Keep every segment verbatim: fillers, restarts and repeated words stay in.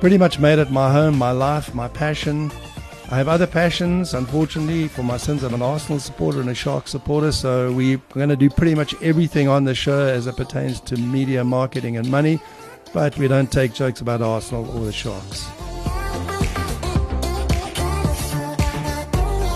pretty much made it my home, my life, my passion. I have other passions, unfortunately, for my sins. I'm an Arsenal supporter and a Sharks supporter, so we're going to do pretty much everything on the show as it pertains to media, marketing and money, but we don't take jokes about Arsenal or the Sharks.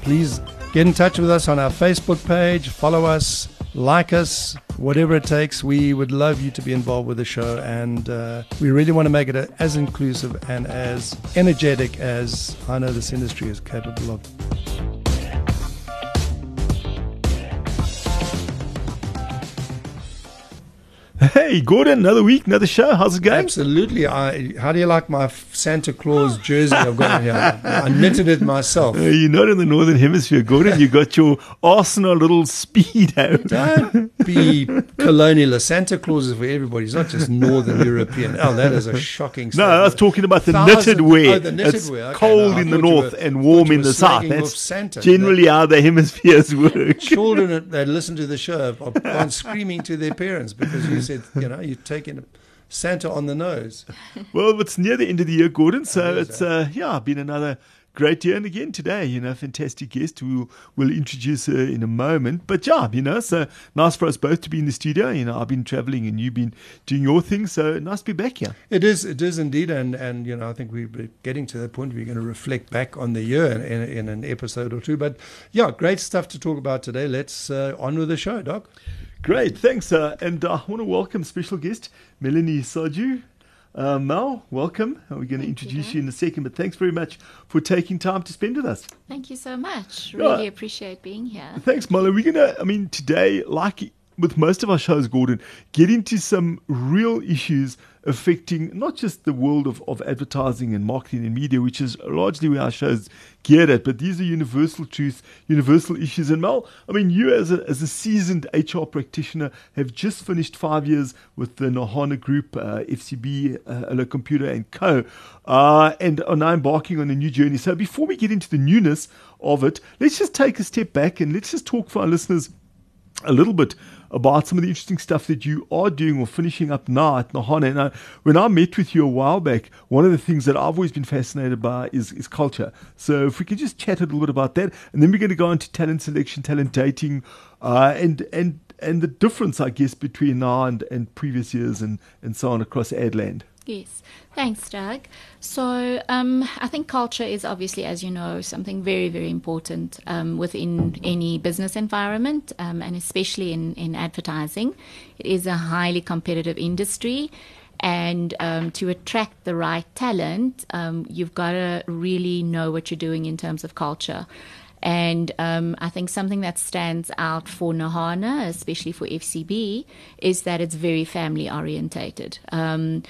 Please get in touch with us on our Facebook page, follow us, like us, whatever it takes. We would love you to be involved with the show, and uh, we really want to make it as inclusive and as energetic as I know this industry is capable of. Hey, Gordon, another week, another show. How's it going? Absolutely. I, how do you like my Santa Claus jersey I've got here? I knitted it myself. Uh, you're not in the Northern Hemisphere, Gordon. You got your Arsenal little speedo. Don't be colonialist. Santa Claus is for everybody. It's not just Northern European. Oh, that is a shocking statement. No, I was talking about the Thousand, knitted wear. Oh, the knitted it's wear. Okay, cold no, in the north were, and warm in the south. That's Santa, generally that, how the hemispheres work. Children that listen to the show are gone screaming to their parents because you said, you know, you're taking Santa on the nose. Well, it's near the end of the year, Gordon, so it's, uh, yeah, been another great year. And again today, you know, fantastic guest. We'll, we'll introduce her in a moment. But yeah, you know, so nice for us both to be in the studio. You know, I've been traveling and you've been doing your thing, so nice to be back here. It is, it is indeed. And, and you know, I think we're getting to that point. We're going to reflect back on the year in, in, in an episode or two. But yeah, great stuff to talk about today. Let's uh, on with the show, Doc. Great, thanks. Uh, and I uh, want to welcome special guest, Melanie Sarjoo. Uh, Mel, welcome. We're going to introduce you. you in a second, but thanks very much for taking time to spend with us. Thank you so much. Really yeah. appreciate being here. Thanks, Mel. We're going to, I mean, today, like with most of our shows, Gordon, get into some real issues affecting not just the world of, of advertising and marketing and media, which is largely where our show's geared at, but these are universal truths, universal issues. And Mel, I mean, you as a, as a seasoned H R practitioner have just finished five years with the Nahana Group, uh, F C B, uh, Hello Computer and co, uh, and are now embarking on a new journey. So before we get into the newness of it, let's just take a step back and let's just talk for our listeners a little bit about some of the interesting stuff that you are doing or finishing up now at Nahana. And I, when I met with you a while back, one of the things that I've always been fascinated by is, is culture. So if we could just chat a little bit about that, and then we're going to go into talent selection, talent dating, uh, and and and the difference, I guess, between now and, and previous years and, and so on across Adland. Yes, thanks, Doug. So um, I think culture is obviously, as you know, something very, very important um, within any business environment, um, and especially in, in advertising. It is a highly competitive industry, and um, to attract the right talent, um, you've got to really know what you're doing in terms of culture. And um, I think something that stands out for Nahana, especially for F C B, is that it's very family orientated. Um,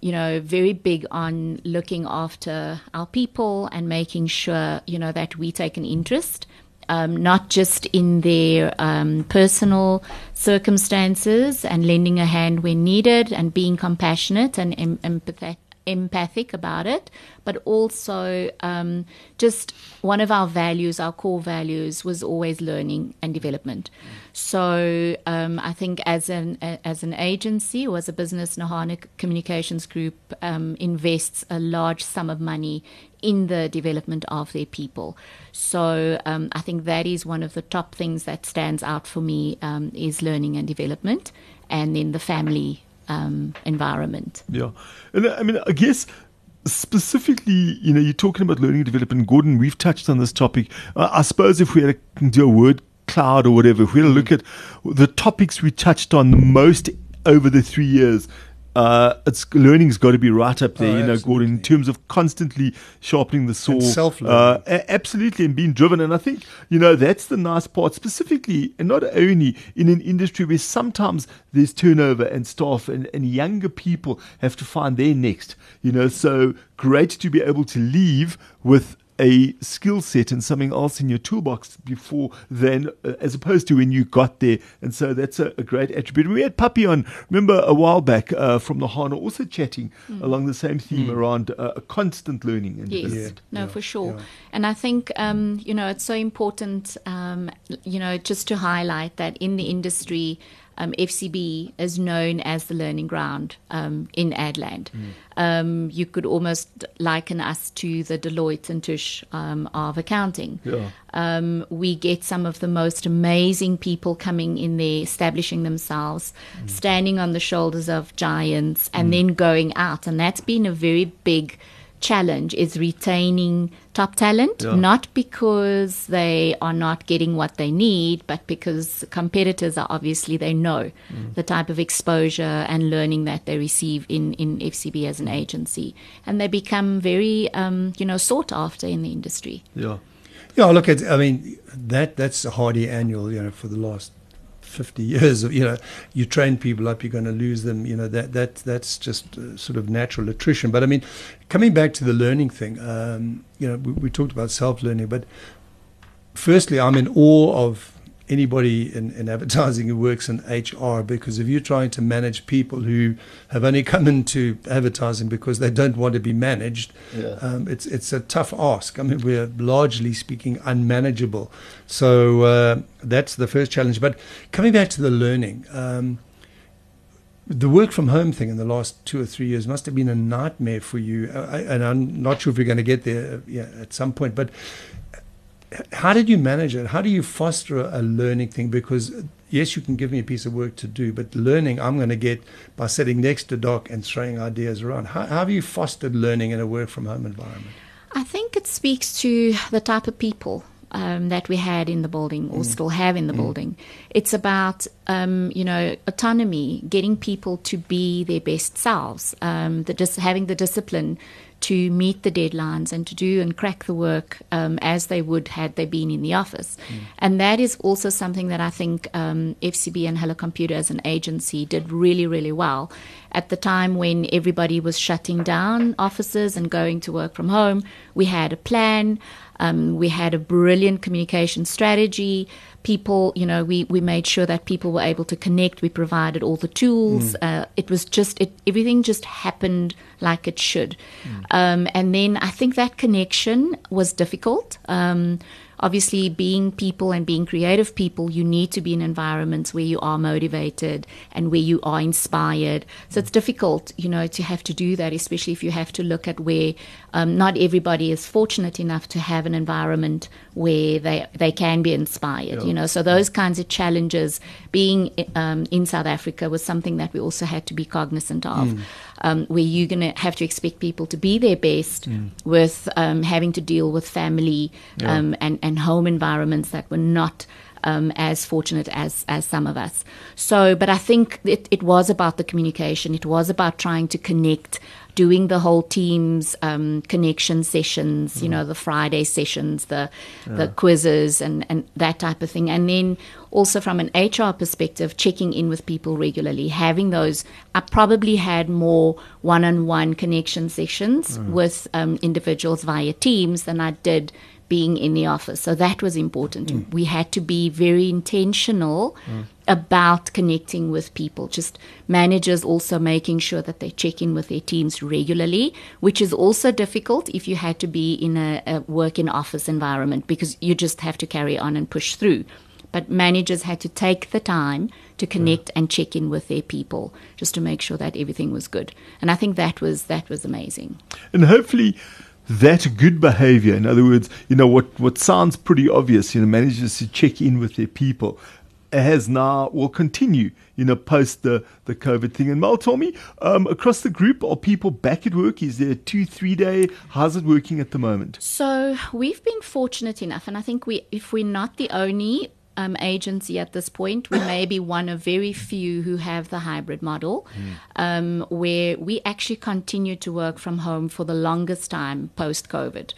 you know, very big on looking after our people and making sure, you know, that we take an interest, um, not just in their um, personal circumstances and lending a hand when needed and being compassionate and em- empathetic. empathic about it, but also um, just one of our values, our core values, was always learning and development. So um, I think as an as an agency or as a business, Nahana Communications Group um, invests a large sum of money in the development of their people. So um, I think that is one of the top things that stands out for me, um, is learning and development, and then the family um, environment. Yeah. And I mean, I guess specifically, you know, you're talking about learning and development. Gordon, we've touched on this topic. Uh, I suppose if we had to do a word cloud or whatever, if we had to look at the topics we touched on the most over the three years, Uh, it's learning's got to be right up there, oh, you know, absolutely. Gordon, in terms of constantly sharpening the saw. And self-learning. Uh, absolutely, and being driven. And I think, you know, that's the nice part, specifically, and not only in an industry where sometimes there's turnover and staff and, and younger people have to find their next, you know. So great to be able to leave with a skill set and something else in your toolbox before then, as opposed to when you got there. And so that's a, a great attribute. We had Puppy on, remember, a while back uh, from Nahana, also chatting mm. along the same theme mm. around uh, constant learning. And yes, yeah. no, yeah. for sure. Yeah. And I think, um, you know, it's so important, um, you know, just to highlight that in the industry, Um, F C B is known as the learning ground um, in Adland. Mm. Um, you could almost liken us to the Deloitte and Touche um, of accounting. Yeah. Um, we get some of the most amazing people coming in there, establishing themselves, mm. standing on the shoulders of giants, and mm. then going out. And that's been a very big challenge, is retaining top talent, yeah. not because they are not getting what they need, but because competitors are obviously, they know mm. the type of exposure and learning that they receive in, in F C B as an agency, and they become very, um, you know, sought after in the industry. Yeah, yeah. Look, at I mean that that's a hardy annual, you know, for the last fifty years. You know, you train people up, you're going to lose them. You know, that that that's just uh, sort of natural attrition. But I mean, coming back to the learning thing, um, you know, we, we talked about self-learning, but firstly, I'm in awe of anybody in, in advertising who works in H R, because if you're trying to manage people who have only come into advertising because they don't want to be managed, yeah. um, it's it's a tough ask. I mean, we're largely speaking unmanageable. So uh, that's the first challenge. But coming back to the learning, um, the work from home thing in the last two or three years must have been a nightmare for you. I, and I'm not sure if we're going to get there yeah, at some point, but how did you manage it? How do you foster a learning thing? Because yes, you can give me a piece of work to do, but learning I'm going to get by sitting next to Doc and throwing ideas around. How, how have you fostered learning in a work-from-home environment? I think it speaks to the type of people um, that we had in the building, or mm. still have in the mm. building. It's about, um, you know, autonomy, getting people to be their best selves, um, the dis- having the discipline to meet the deadlines and to do and crack the work um, as they would had they been in the office. Mm. And that is also something that I think um, F C B and Hello Computer as an agency did really, really well. At the time when everybody was shutting down offices and going to work from home, we had a plan. Um, we had a brilliant communication strategy. People, you know, we, we made sure that people were able to connect. We provided all the tools. Mm. Uh, it was just, it, everything just happened like it should. Mm. Um, and then I think that connection was difficult. Um, obviously, being people and being creative people, you need to be in environments where you are motivated and where you are inspired. So it's difficult, you know, to have to do that, especially if you have to look at where um, not everybody is fortunate enough to have an environment where they, they can be inspired, yeah. you know. So those kinds of challenges, being um, in South Africa, was something that we also had to be cognizant of, mm. um, where you're going to have to expect people to be their best mm. with um, having to deal with family yeah. um, and, and and home environments that were not um, as fortunate as, as some of us. So, but I think it, it was about the communication. It was about trying to connect, doing the whole team's um, connection sessions, mm. you know, the Friday sessions, the yeah. the quizzes and, and that type of thing. And then also from an H R perspective, checking in with people regularly, having those. I probably had more one-on-one connection sessions mm. with um, individuals via Teams than I did being in the office. So that was important. Mm. We had to be very intentional mm. about connecting with people. Just managers also making sure that they check in with their teams regularly, which is also difficult if you had to be in a, a work in office environment, because you just have to carry on and push through. But managers had to take the time to connect yeah. and check in with their people, just to make sure that everything was good. And I think that was that was amazing. And hopefully that good behavior, in other words, you know, what, what sounds pretty obvious, you know, managers to check in with their people, has now, will continue, you know, post the, the COVID thing. And Mel, tell me, um, across the group, are people back at work? Is there a two, three day? How's it working at the moment? So we've been fortunate enough, and I think we, if we're not the only Um, agency at this point, we may be one of very few who have the hybrid model, mm. um, where we actually continue to work from home for the longest time post-COVID.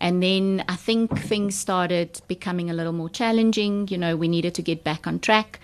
And then I think things started becoming a little more challenging. You know, we needed to get back on track.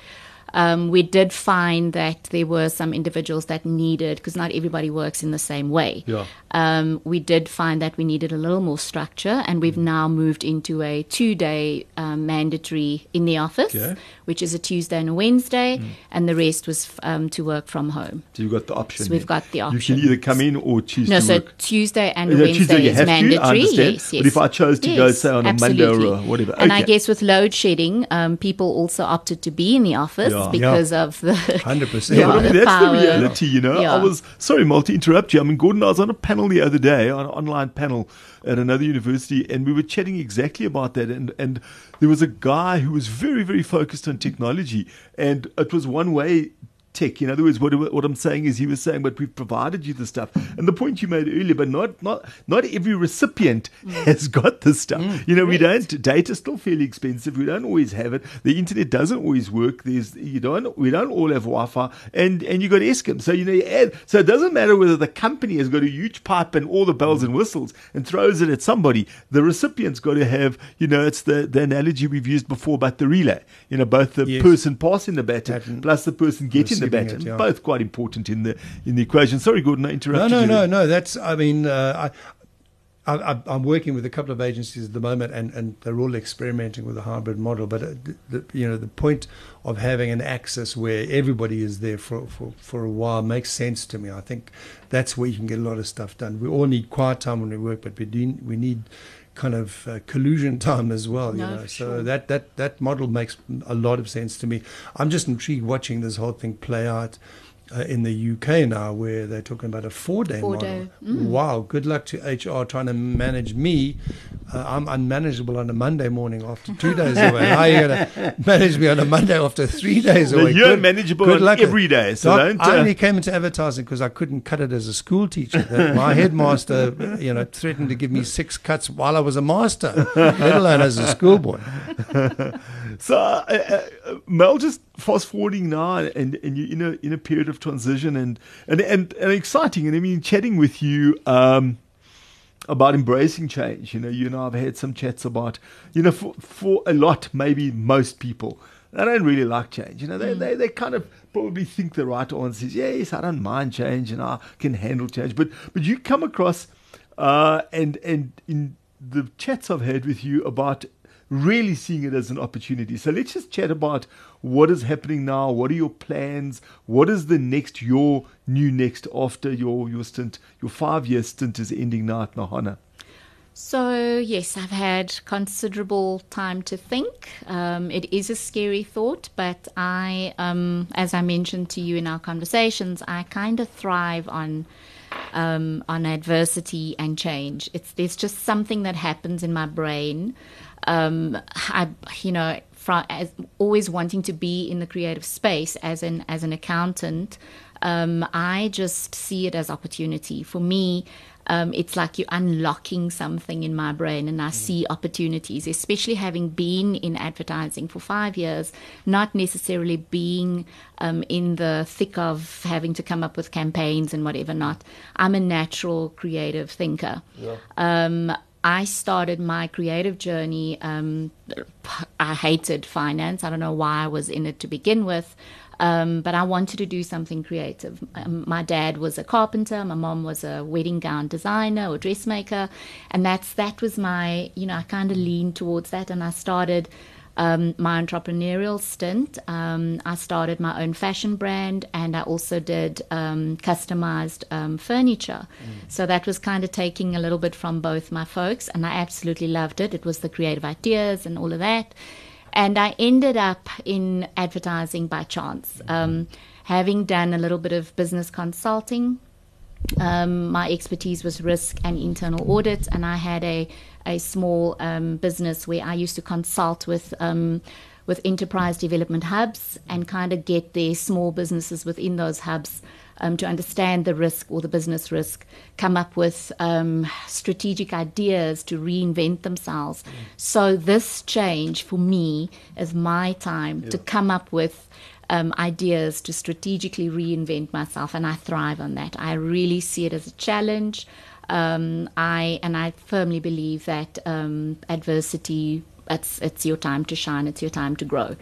Um, we did find that there were some individuals that needed, because not everybody works in the same way. Yeah. Um, we did find that we needed a little more structure, and we've now moved into a two-day um, mandatory in the office, okay. which is a Tuesday and a Wednesday, mm. and the rest was um, to work from home. So you've got the option. So we've got the option. You can either come in or choose no, to so work. No, so Tuesday and Wednesday Tuesday is mandatory. To, yes, yes. But if I chose to yes, go, say, on absolutely. a Monday or whatever. And okay. I guess with load shedding, um, people also opted to be in the office. Yeah. Because yeah. of the one hundred percent. Yeah, but I mean, that's power. the reality, you know. Yeah. I was sorry, Mal, to interrupt you. I mean, Gordon, I was on a panel the other day, on an online panel at another university, and we were chatting exactly about that. And, and there was a guy who was very, very focused on technology, and it was one way. Tech. In other words, what what I'm saying is he was saying, but we've provided you the stuff. And the point you made earlier, but not not, not every recipient mm. has got this stuff. Mm, you know, great. we don't, data's still fairly expensive. We don't always have it. The internet doesn't always work. There's you don't we don't all have Wi-Fi, and and you got Eskom. So you know, you add, so it doesn't matter whether the company has got a huge pipe and all the bells mm. and whistles and throws it at somebody. The recipient's got to have, you know, it's the, the analogy we've used before about the relay. You know, both the yes. person passing the baton plus the person getting the baton, yeah. both quite important in the in the equation. Sorry, Gordon, I interrupted you. No, no, no, no. That's, I mean, uh, I, I, I'm working with a couple of agencies at the moment, and, and they're all experimenting with a hybrid model. But, uh, the, you know, the point of having an axis where everybody is there for, for, for a while makes sense to me. I think that's where you can get a lot of stuff done. We all need quiet time when we work, but we, do, we need kind of uh, collusion time as well, you no, know. Sure. So that, that, that model makes a lot of sense to me. I'm just intrigued watching this whole thing play out uh, in the U K now, where they're talking about a four-day Four model. Day. Mm. Wow, good luck to H R trying to manage me. Uh, I'm unmanageable on a Monday morning after two days away. How are you going to manage me on a Monday after three days away? Well, you're good, manageable good luck every day. So Doc, don't, uh... I only came into advertising because I couldn't cut it as a school teacher. That my headmaster, you know, threatened to give me six cuts while I was a master, let alone as a schoolboy. So, uh, uh, Mel, just fast forwarding now, and, and you're in a, in a period of transition and, and, and, and exciting. And I mean, chatting with you Um, about embracing change. You know, you and I have had some chats about, you know, for, for a lot, maybe most people, they don't really like change. You know, they, mm. they, they kind of probably think the right answer is, yes, I don't mind change and I can handle change. But but you come across, uh, and and in the chats I've had with you about really seeing it as an opportunity. So let's just chat about what is happening now. What are your plans? What is the next, your new next after your, your stint? Your five-year stint is ending now at Nahana. So, yes, I've had considerable time to think. Um, it is a scary thought, but I, um, as I mentioned to you in our conversations, I kind of thrive on um, on adversity and change. It's There's just something that happens in my brain. Um, I, you know, from, as always wanting to be in the creative space as an as an accountant, um, I just see it as opportunity. For me, um, it's like you're unlocking something in my brain, and I mm. see opportunities, especially having been in advertising for five years, not necessarily being um, in the thick of having to come up with campaigns and whatever not. I'm a natural creative thinker. Yeah. Um, I started my creative journey, um, I hated finance. I don't know why I was in it to begin with, um, but I wanted to do something creative. Um, my dad was a carpenter, my mom was a wedding gown designer or dressmaker, and that's that was my, you know, I kind of leaned towards that, and I started um, my entrepreneurial stint. Um, I started my own fashion brand, and I also did um, customized um, furniture. Mm. So that was kind of taking a little bit from both my folks, and I absolutely loved it. It was the creative ideas and all of that. And I ended up in advertising by chance, mm-hmm. um, having done a little bit of business consulting. Um, my expertise was risk and internal audit, and I had a, a small um, business where I used to consult with um, with enterprise development hubs and kind of get their small businesses within those hubs um, to understand the risk or the business risk, come up with um, strategic ideas to reinvent themselves. Mm. So this change for me is my time yeah. to come up with Um, ideas to strategically reinvent myself, and I thrive on that. I really see it as a challenge. Um, I and I firmly believe that um, adversity, it's it's your time to shine, it's your time to grow.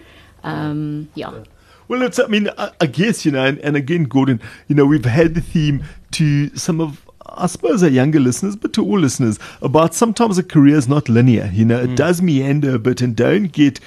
Um, yeah. yeah. Well, it's. I mean, I, I guess you know, and, and again, Gordon, you know, we've had the theme to some of. I suppose our younger listeners, but to all listeners, about sometimes a career is not linear. You know, it mm. does meander a bit, and don't get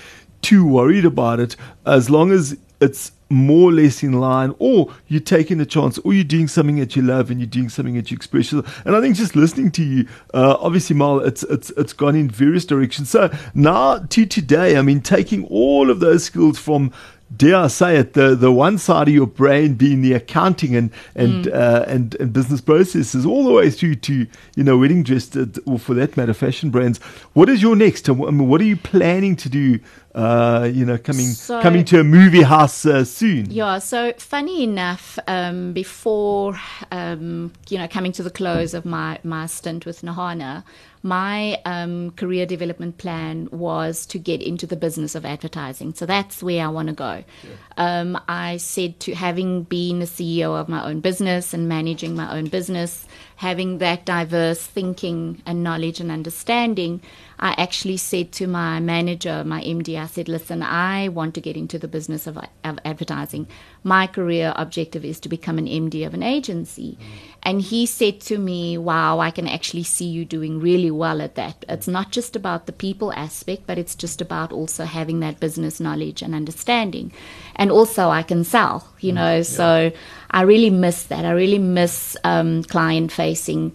too worried about it as long as it's more or less in line, or you're taking a chance, or you're doing something that you love and you're doing something that you express yourself. And I think just listening to you, uh, obviously, Mal, it's it's it's gone in various directions. So now to today, I mean, taking all of those skills from, dare I say it, the, the one side of your brain being the accounting and and, mm. uh, and and business processes, all the way through to, you know, wedding dress, or for that matter, fashion brands. What is your next? I mean, what are you planning to do? Uh, you know, coming so, coming to a movie house uh, soon. Yeah. So funny enough, um, before um, you know, coming to the close of my my stint with Nahana, my um, career development plan was to get into the business of advertising. So that's where I want to go. Yeah. Um, I said, to having been the C E O of my own business and managing my own business, having that diverse thinking and knowledge and understanding, I actually said to my manager, my M D, I said, listen, I want to get into the business of, of advertising. My career objective is to become an M D of an agency. Mm. And he said to me, wow, I can actually see you doing really well at that. It's not just about the people aspect, but it's just about also having that business knowledge and understanding. And also I can sell, you mm. know, yeah. so I really miss that. I really miss um, client facing.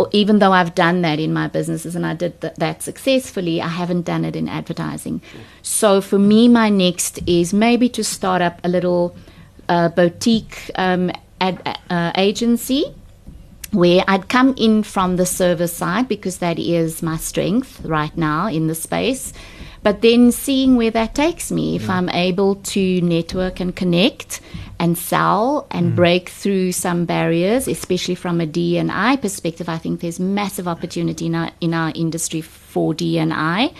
Or even though I've done that in my businesses and I did th- that successfully, I haven't done it in advertising. Sure. So for me, my next is maybe to start up a little uh, boutique um, ad- uh, agency where I'd come in from the service side, because that is my strength right now in the space. But then seeing where that takes me, if mm. I'm able to network and connect and sell and mm. break through some barriers, especially from a D and I perspective. I think there's massive opportunity in our, in our industry for D and I.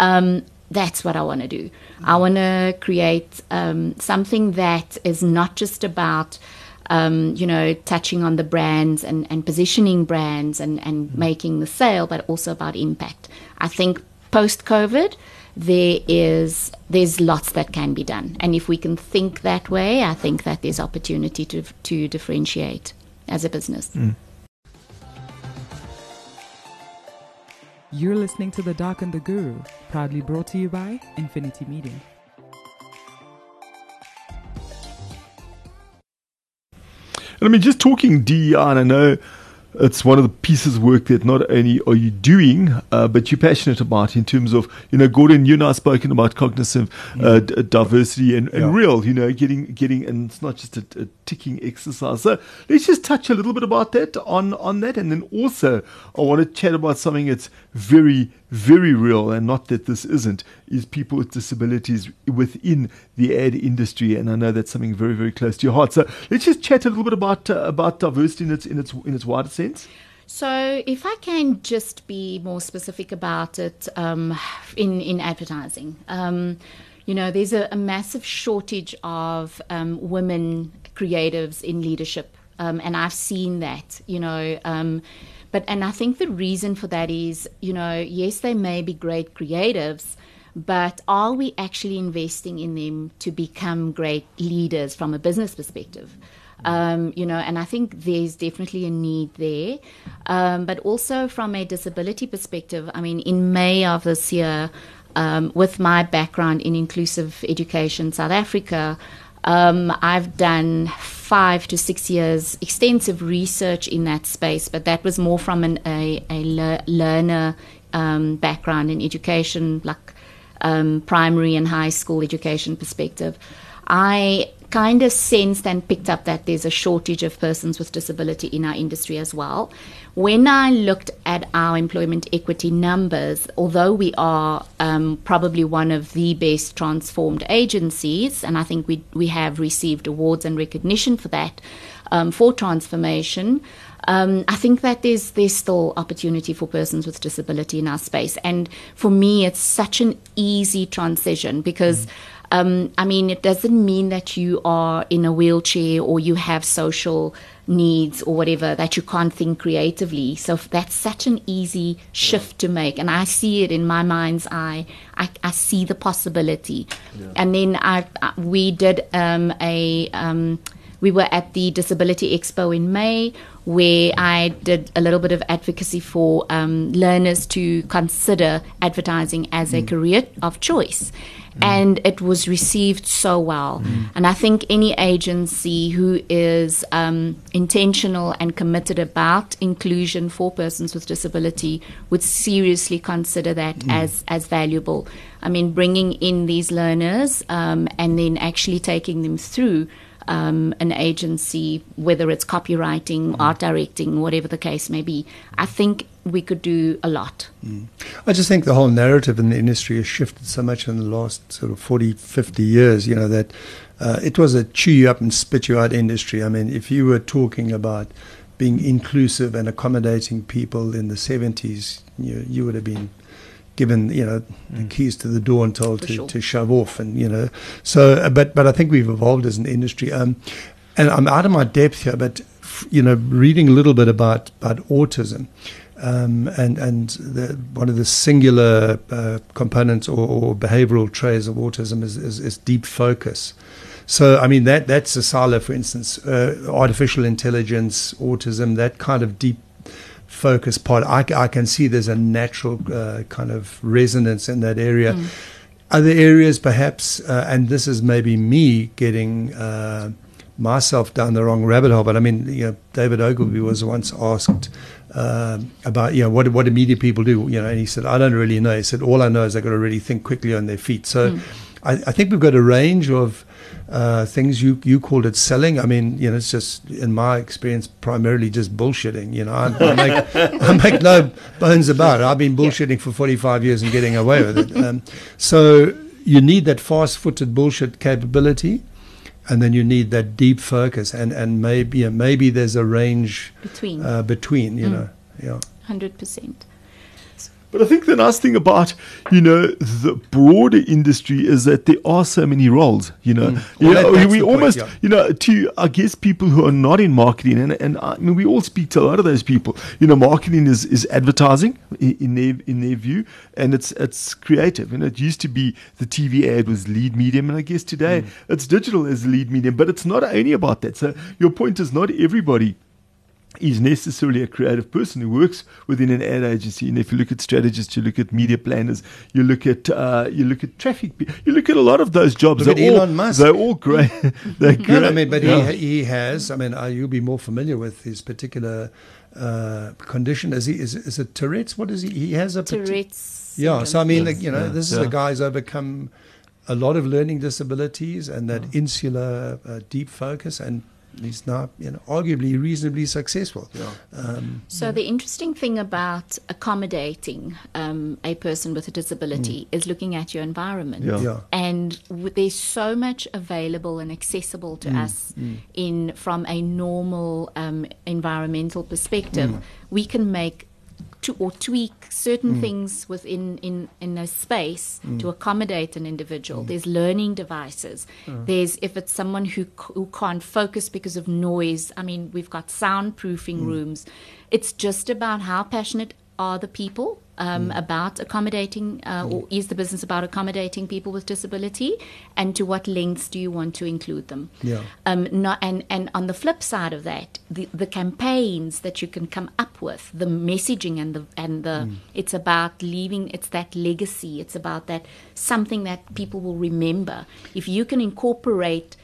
Um, that's what I want to do. I want to create um, something that is not just about Um, you know, touching on the brands and, and positioning brands and, and mm. making the sale, but also about impact. I think post-COVID, there is there's lots that can be done. And if we can think that way, I think that there's opportunity to to differentiate as a business. Mm. You're listening to The Doc and The Guru, proudly brought to you by Infinity Media. I mean, just talking D E I, and I know it's one of the pieces of work that not only are you doing, uh, but you're passionate about in terms of, you know, Gordon, you and I have spoken about cognitive uh, d- diversity and, and yeah. real, you know, getting, getting, and it's not just a, a ticking exercise. So let's just touch a little bit about that, on, on that. And then also I want to chat about something that's very, very real, and not that this isn't, is people with disabilities within the ad industry. And I know that's something very, very close to your heart. So let's just chat a little bit about uh, about diversity in its in its in its wider sense. So if I can just be more specific about it, um, in in advertising, um, you know, there's a, a massive shortage of um, women creatives in leadership, um, and I've seen that, you know. Um, But and I think the reason for that is, you know, yes, they may be great creatives, but are we actually investing in them to become great leaders from a business perspective? Um, you know, and I think there's definitely a need there. Um, but also from a disability perspective, I mean, in May of this year, um, with my background in inclusive education, South Africa, Um, I've done five to six years extensive research in that space, but that was more from an, a, a le- learner um, background in education, like um, primary and high school education perspective. I kind of sensed and picked up that there's a shortage of persons with disability in our industry as well. When I looked at our employment equity numbers, although we are um, probably one of the best transformed agencies, and I think we we have received awards and recognition for that, um, for transformation, Um, I think that there's, there's still opportunity for persons with disability in our space. And for me, it's such an easy transition because, mm. um, I mean, it doesn't mean that you are in a wheelchair or you have social needs or whatever, that you can't think creatively. So that's such an easy shift yeah. to make. And I see it in my mind's eye. I, I see the possibility. Yeah. And then I, we did um, a... Um, We were at the Disability Expo in May, where I did a little bit of advocacy for um, learners to consider advertising as mm. a career of choice. Mm. And it was received so well. Mm. And I think any agency who is um, intentional and committed about inclusion for persons with disability would seriously consider that mm. as, as valuable. I mean, bringing in these learners um, and then actually taking them through Um, an agency, whether it's copywriting, mm. art directing, whatever the case may be, I think we could do a lot. Mm. I just think the whole narrative in the industry has shifted so much in the last sort of forty, fifty years, you know, that uh, it was a chew you up and spit you out industry. I mean, if you were talking about being inclusive and accommodating people in the seventies, you, you would have been given, you know, the mm. keys to the door and told to, sure. to shove off, and you know, so. But but I think we've evolved as an industry, um, and I'm out of my depth here. But f- you know, reading a little bit about about autism, um, and and the, one of the singular uh, components or, or behavioural traits of autism is, is, is deep focus. So I mean that that's a silo, for instance, uh, artificial intelligence, autism, that kind of deep focus part. I, I can see there's a natural uh, kind of resonance in that area. Mm. Other areas, perhaps, uh, and this is maybe me getting uh, myself down the wrong rabbit hole. But I mean, you know, David Ogilvy was once asked uh, about, you know, what what do media people do? You know, and he said, I don't really know. He said, all I know is they've got to really think quickly on their feet. So, mm. I, I think we've got a range of uh, things. You you called it selling. I mean, you know, it's just, in my experience, primarily just bullshitting. You know, I, I, make, I make no bones about it. I've been bullshitting yeah. for forty-five years and getting away with it. Um, so you need that fast-footed bullshit capability, and then you need that deep focus. And, and maybe, you know, maybe there's a range between, uh, between you mm. know. Yeah, one hundred percent. But I think the nice thing about, you know, the broader industry is that there are so many roles, you know. Mm. You well, know that, we almost, point, yeah. you know, to, I guess, people who are not in marketing, and, and I mean, we all speak to a lot of those people. You know, marketing is, is advertising in, in their in their view, and it's it's creative. And it used to be the T V ad was lead medium, and I guess today mm. it's digital as lead medium. But it's not only about that. So your point is not everybody is necessarily a creative person who works within an ad agency. And if you look at strategists, you look at media planners, you look at uh, you look at traffic, you look at a lot of those jobs. Look they're at all, Elon Musk. They're all great. they're great. No, no, I mean, but yeah. he, he has. I mean, uh, you'll be more familiar with his particular uh, condition. Is he is, is it Tourette's? What is he? He has a Tourette's. Pati- yeah. So I mean, yes. like, you know, yeah. this is yeah. the guy who's overcome a lot of learning disabilities and that oh. insular uh, deep focus and. He's now, you know, arguably reasonably successful. Yeah. Um, so yeah. the interesting thing about accommodating um, a person with a disability mm. is looking at your environment. Yeah. Yeah. And w- there's so much available and accessible to mm. us mm. in from a normal um, environmental perspective. Mm. We can make to, or tweak certain mm. things within in, in a space mm. to accommodate an individual. Mm. There's learning devices. Uh. There's if it's someone who who can't focus because of noise. I mean, we've got soundproofing mm. rooms. It's just about how passionate are the people um, mm. about accommodating, uh, mm. or is the business about accommodating people with disability, and to what lengths do you want to include them? Yeah. Um. Not, and, and on the flip side of that, the, the campaigns that you can come up with, the messaging and the and the, mm. it's about leaving. It's that legacy. It's about that something that people will remember. If you can incorporate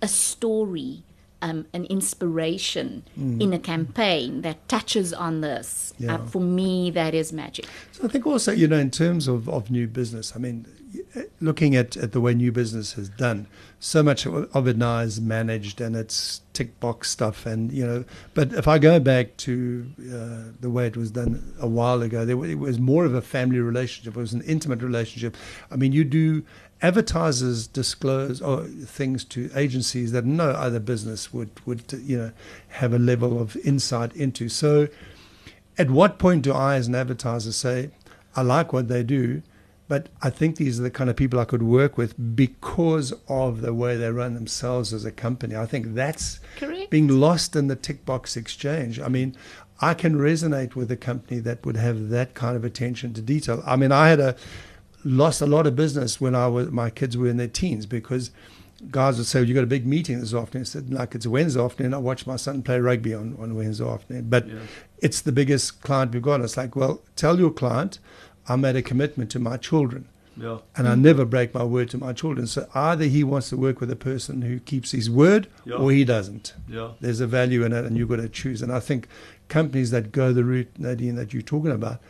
a story um, an inspiration mm. in a campaign that touches on this, yeah. uh, for me, that is magic. So I think also, you know, in terms of, of new business, I mean, looking at, at the way new business is done, so much of it now is managed and it's tick box stuff. And, you know, but if I go back to uh, the way it was done a while ago, there, it was more of a family relationship. It was an intimate relationship. I mean, you do advertisers disclose or things to agencies that no other business would, would, you know, have a level of insight into. So at what point do I as an advertiser say, I like what they do, but I think these are the kind of people I could work with because of the way they run themselves as a company? I think that's Correct. Being lost in the tick box exchange. I mean, I can resonate with a company that would have that kind of attention to detail. I mean, I had a lost a lot of business when I was my kids were in their teens because guys would say, well, you got a big meeting this afternoon. I said, like, it's Wednesday afternoon. I watch my son play rugby on, on Wednesday afternoon. But yeah. it's the biggest client we've got. It's like, well, tell your client, I made a commitment to my children, yeah. and I never break my word to my children. So either he wants to work with a person who keeps his word yeah. or he doesn't. Yeah. There's a value in it, and you've got to choose. And I think companies that go the route, Nadine, that you're talking about,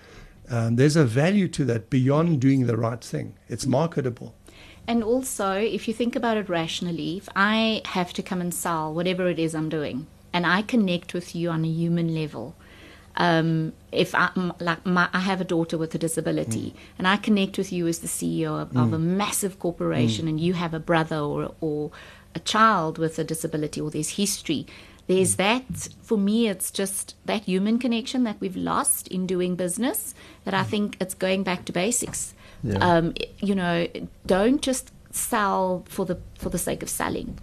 um, there's a value to that beyond doing the right thing. It's marketable. And also, if you think about it rationally, if I have to come and sell whatever it is I'm doing, and I connect with you on a human level, Um, if I, like my, I have a daughter with a disability mm. and I connect with you as the C E O of, mm. of a massive corporation mm. and you have a brother or, or a child with a disability or there's history, there's mm. that, for me, it's just that human connection that we've lost in doing business that I think it's going back to basics. Yeah. Um, you know, don't just sell for the, for the sake of selling.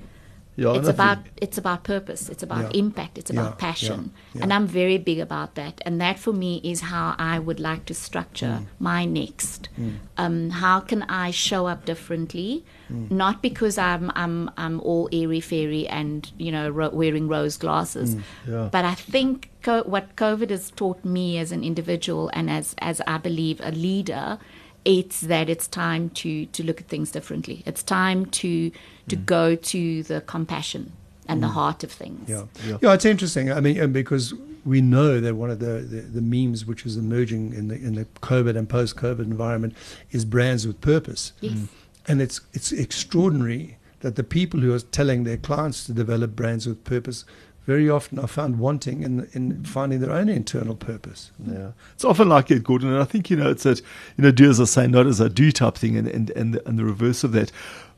Yeah, it's about it's about purpose, it's about yeah. impact, it's about yeah. passion. Yeah. Yeah. And I'm very big about that. And that for me is how I would like to structure mm. my next. Mm. Um, how can I show up differently? Mm. Not because I'm I'm I'm all airy-fairy and, you know, ro- wearing rose glasses. Mm. Yeah. But I think co- what COVID has taught me as an individual and as, as I believe a leader, it's that it's time to, to look at things differently. It's time to to mm. go to the compassion and mm. the heart of things. Yeah. yeah, yeah, it's interesting. I mean, because we know that one of the, the, the memes which is emerging in the in the COVID and post-COVID environment is brands with purpose. Yes. Mm. And it's it's extraordinary that the people who are telling their clients to develop brands with purpose very often are found wanting in, in finding their own internal purpose. Yeah, it's often like that, Gordon. And I think, you know, it's that, you know, do as I say, not as I do type thing and, and, and, the, and the reverse of that.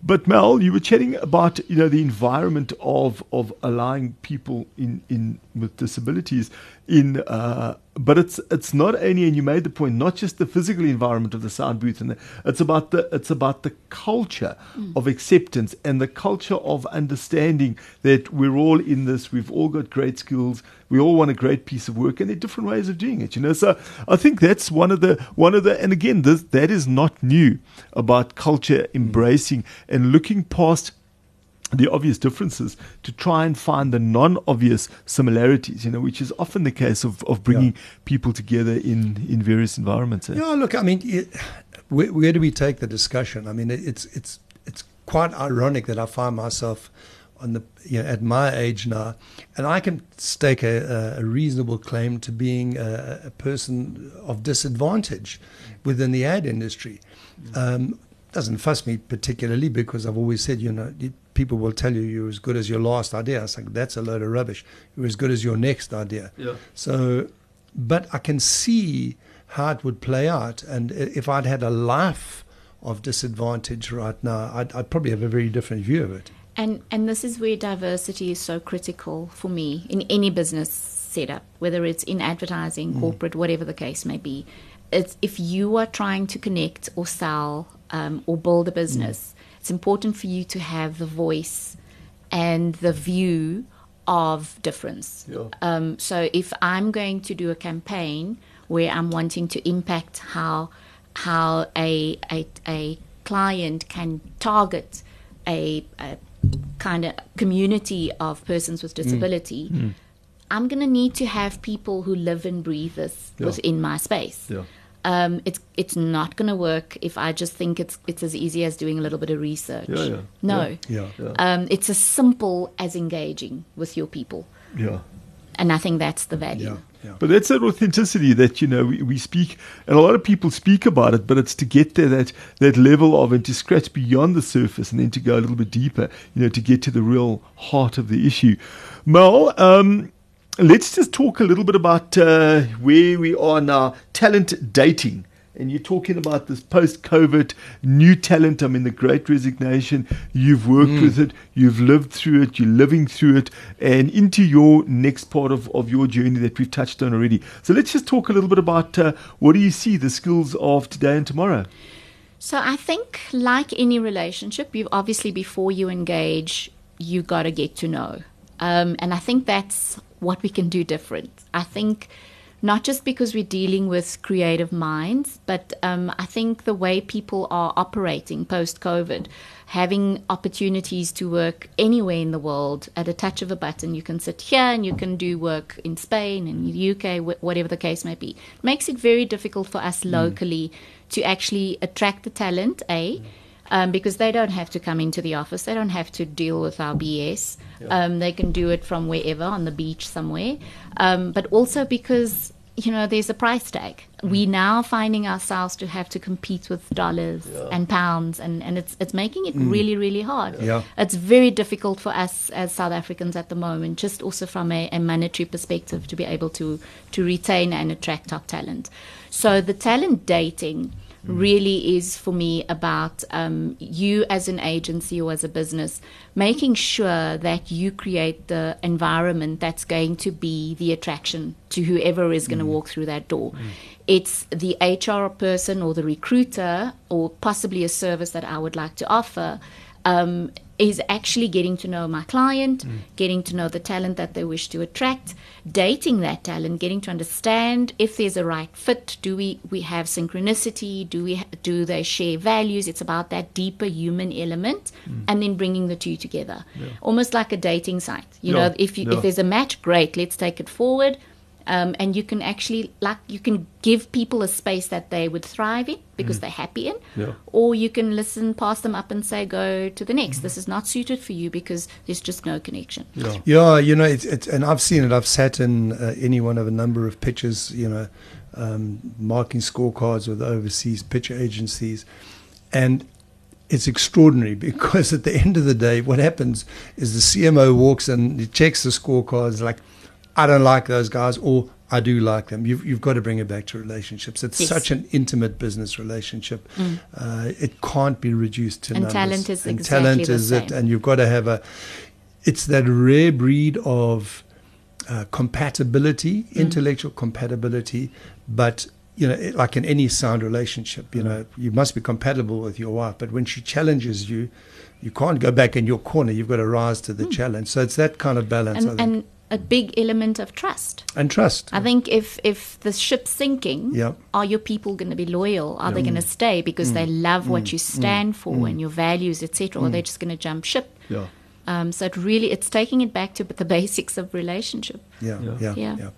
But Mel, you were chatting about, you know, the environment of of allowing people in, in with disabilities in, uh, but it's it's not only, and you made the point, not just the physical environment of the sound booth, and the, it's about the it's about the culture mm. of acceptance and the culture of understanding that we're all in this, we've all got great skills, we all want a great piece of work, and there are different ways of doing it, you know. So I think that's one of the one of the, and again, this, that is not new about culture embracing. Mm. And looking past the obvious differences to try and find the non-obvious similarities, you know, which is often the case of, of bringing yeah. people together in, in various environments. Eh? Yeah, look, I mean, it, where, where do we take the discussion? I mean, it's it's it's quite ironic that I find myself on the you know, at my age now, and I can stake a, a reasonable claim to being a, a person of disadvantage within the ad industry. Um, doesn't fuss me particularly because I've always said, you know, people will tell you you're as good as your last idea. I was like, that's a load of rubbish. You're as good as your next idea. Yeah. So, but I can see how it would play out. And if I'd had a life of disadvantage right now, I'd, I'd probably have a very different view of it. And and this is where diversity is so critical for me in any business setup, whether it's in advertising, corporate, mm. whatever the case may be. It's if you are trying to connect or sell Um, or build a business, mm. it's important for you to have the voice and the view of difference. Yeah. Um, so if I'm going to do a campaign where I'm wanting to impact how how a a, a client can target a, a kind of community of persons with disability, mm. Mm. I'm going to need to have people who live and breathe this yeah. within my space. Yeah. Um, it's it's not going to work if I just think it's it's as easy as doing a little bit of research. Yeah, yeah, no, yeah, yeah. Um, it's as simple as engaging with your people. Yeah, and I think that's the value. Yeah. Yeah. But that's that authenticity that, you know, we, we speak, and a lot of people speak about it, but it's to get there, that that level of, and to scratch beyond the surface and then to go a little bit deeper, you know, to get to the real heart of the issue. Mel, um, let's just talk a little bit about uh, where we are now, talent dating. And you're talking about this post-COVID new talent. I mean, the Great Resignation. You've worked mm. with it. You've lived through it. You're living through it. And into your next part of, of your journey that we've touched on already. So let's just talk a little bit about uh, what do you see the skills of today and tomorrow? So I think, like any relationship, you've obviously, before you engage, you've got to get to know. Um, and I think that's what we can do different. I think... not just because we're dealing with creative minds, but um, I think the way people are operating post-COVID, having opportunities to work anywhere in the world at a touch of a button, you can sit here and you can do work in Spain and the U K, wh- whatever the case may be, makes it very difficult for us locally mm. to actually attract the talent, eh? Mm. Um, because they don't have to come into the office. They don't have to deal with our B S. Yeah. Um, they can do it from wherever, on the beach somewhere. Um, but also because, you know, there's a price tag. Mm. We're now finding ourselves to have to compete with dollars yeah. and pounds, and, and it's it's making it mm. really, really hard. Yeah. It's very difficult for us as South Africans at the moment, just also from a, a monetary perspective, to be able to, to retain and attract top talent. So the talent dating... really is for me about um, you as an agency or as a business making sure that you create the environment that's going to be the attraction to whoever is going to mm. walk through that door. Mm. It's the H R person or the recruiter, or possibly a service that I would like to offer, um, is actually getting to know my client, mm. getting to know the talent that they wish to attract, dating that talent, getting to understand if there's a right fit. Do we, we have synchronicity? Do we do they share values? It's about that deeper human element, mm. and then bringing the two together, yeah. almost like a dating site. You yeah. know, if you, yeah. if there's a match, great, let's take it forward. Um, and you can actually, like, you can give people a space that they would thrive in because mm. they're happy in, yeah. or you can listen, pass them up and say, go to the next. Mm. This is not suited for you because there's just no connection. Yeah, yeah you know, it's, it's, and I've seen it. I've sat in uh, any one of a number of pitches, you know, um, marking scorecards with overseas pitch agencies. And it's extraordinary because at the end of the day, what happens is the C M O walks and he checks the scorecards like, I don't like those guys, or I do like them. You've, you've got to bring it back to relationships. It's yes. such an intimate business relationship. Mm. Uh, it can't be reduced to and numbers. Talent is and exactly talent is the same. It. And you've got to have a – it's that rare breed of uh, compatibility, mm. intellectual compatibility, but, you know, it, like in any sound relationship, you know, you must be compatible with your wife, but when she challenges you, you can't go back in your corner. You've got to rise to the mm. challenge. So it's that kind of balance, and, I think. And a big element of trust. And trust. I yeah. think if, if the ship's sinking, yeah. are your people going to be loyal? Are yeah. they going to stay because mm. they love mm. what you stand mm. for mm. and your values, et cetera? Mm. Or they're just going to jump ship? Yeah. Um, so it really, it's taking it back to the basics of relationship. Yeah, yeah, yeah. yeah. yeah.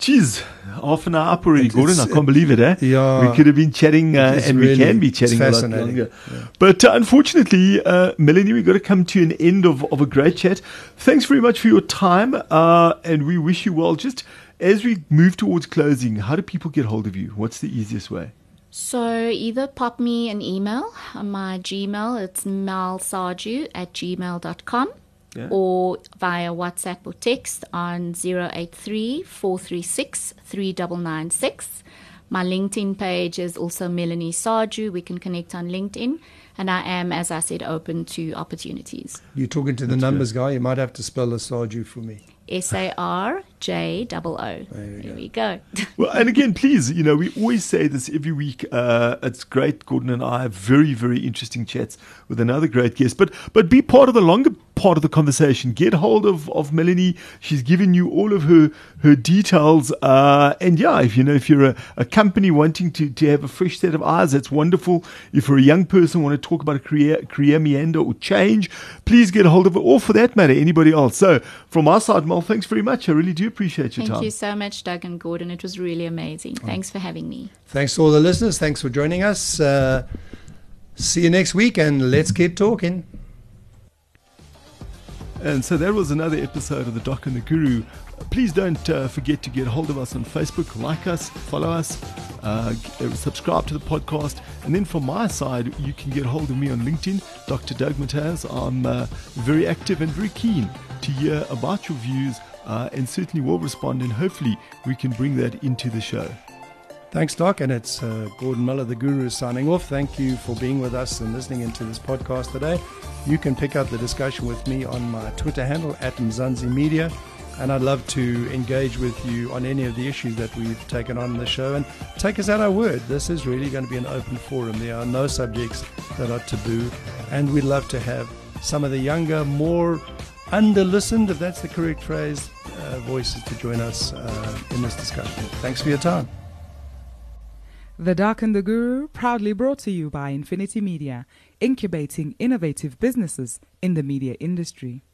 Jeez, half an hour up already, it Gordon. Is, I can't it, believe it, eh? Yeah, we could have been chatting, uh, and really, we can be chatting a lot longer. Yeah. But uh, unfortunately, uh, Melanie, we've got to come to an end of, of a great chat. Thanks very much for your time, uh, and we wish you well. Just as we move towards closing, how do people get hold of you? What's the easiest way? So either pop me an email on my Gmail. It's mel sarjoo at gmail dot com. Yeah. Or via WhatsApp or text on zero eight three, four three six, three nine nine six. My LinkedIn page is also Melanie Sarjoo. We can connect on LinkedIn. And I am, as I said, open to opportunities. You're talking to the That's numbers good. guy. You might have to spell the Sarjoo for me. S A R J O O. There, there we go. Well, and again, please, you know, we always say this every week. Uh, it's great. Gordon and I have very, very interesting chats with another great guest. But but be part of the longer part of the conversation. Get hold of, of Melanie. She's given you all of her, her details. Uh, and yeah, if you know, if you're a, a company wanting to, to have a fresh set of eyes, that's wonderful. If you're a young person want to talk about a career, career meander or change, please get a hold of it. Or for that matter, anybody else. So from our side, Mel, thanks very much. I really do appreciate your Thank time. Thank you so much, Doug and Gordon. It was really amazing. All Thanks right. for having me. Thanks to all the listeners. Thanks for joining us. Uh, see you next week, and let's keep talking. And so that was another episode of The Doc and the Guru. Please don't uh, forget to get hold of us on Facebook, like us, follow us, uh, subscribe to the podcast. And then from my side, you can get hold of me on LinkedIn, Doctor Doug Matthias. I'm uh, very active and very keen to hear about your views uh, and certainly will respond. And hopefully we can bring that into the show. Thanks, Doc. And it's uh, Gordon Miller, the Guru, signing off. Thank you for being with us and listening into this podcast today. You can pick up the discussion with me on my Twitter handle, at Mzanzi Media. And I'd love to engage with you on any of the issues that we've taken on in the show. And take us at our word. This is really going to be an open forum. There are no subjects that are taboo. And we'd love to have some of the younger, more under-listened, if that's the correct phrase, uh, voices to join us uh, in this discussion. Thanks for your time. The Doc and the Guru, proudly brought to you by Infinity Media, incubating innovative businesses in the media industry.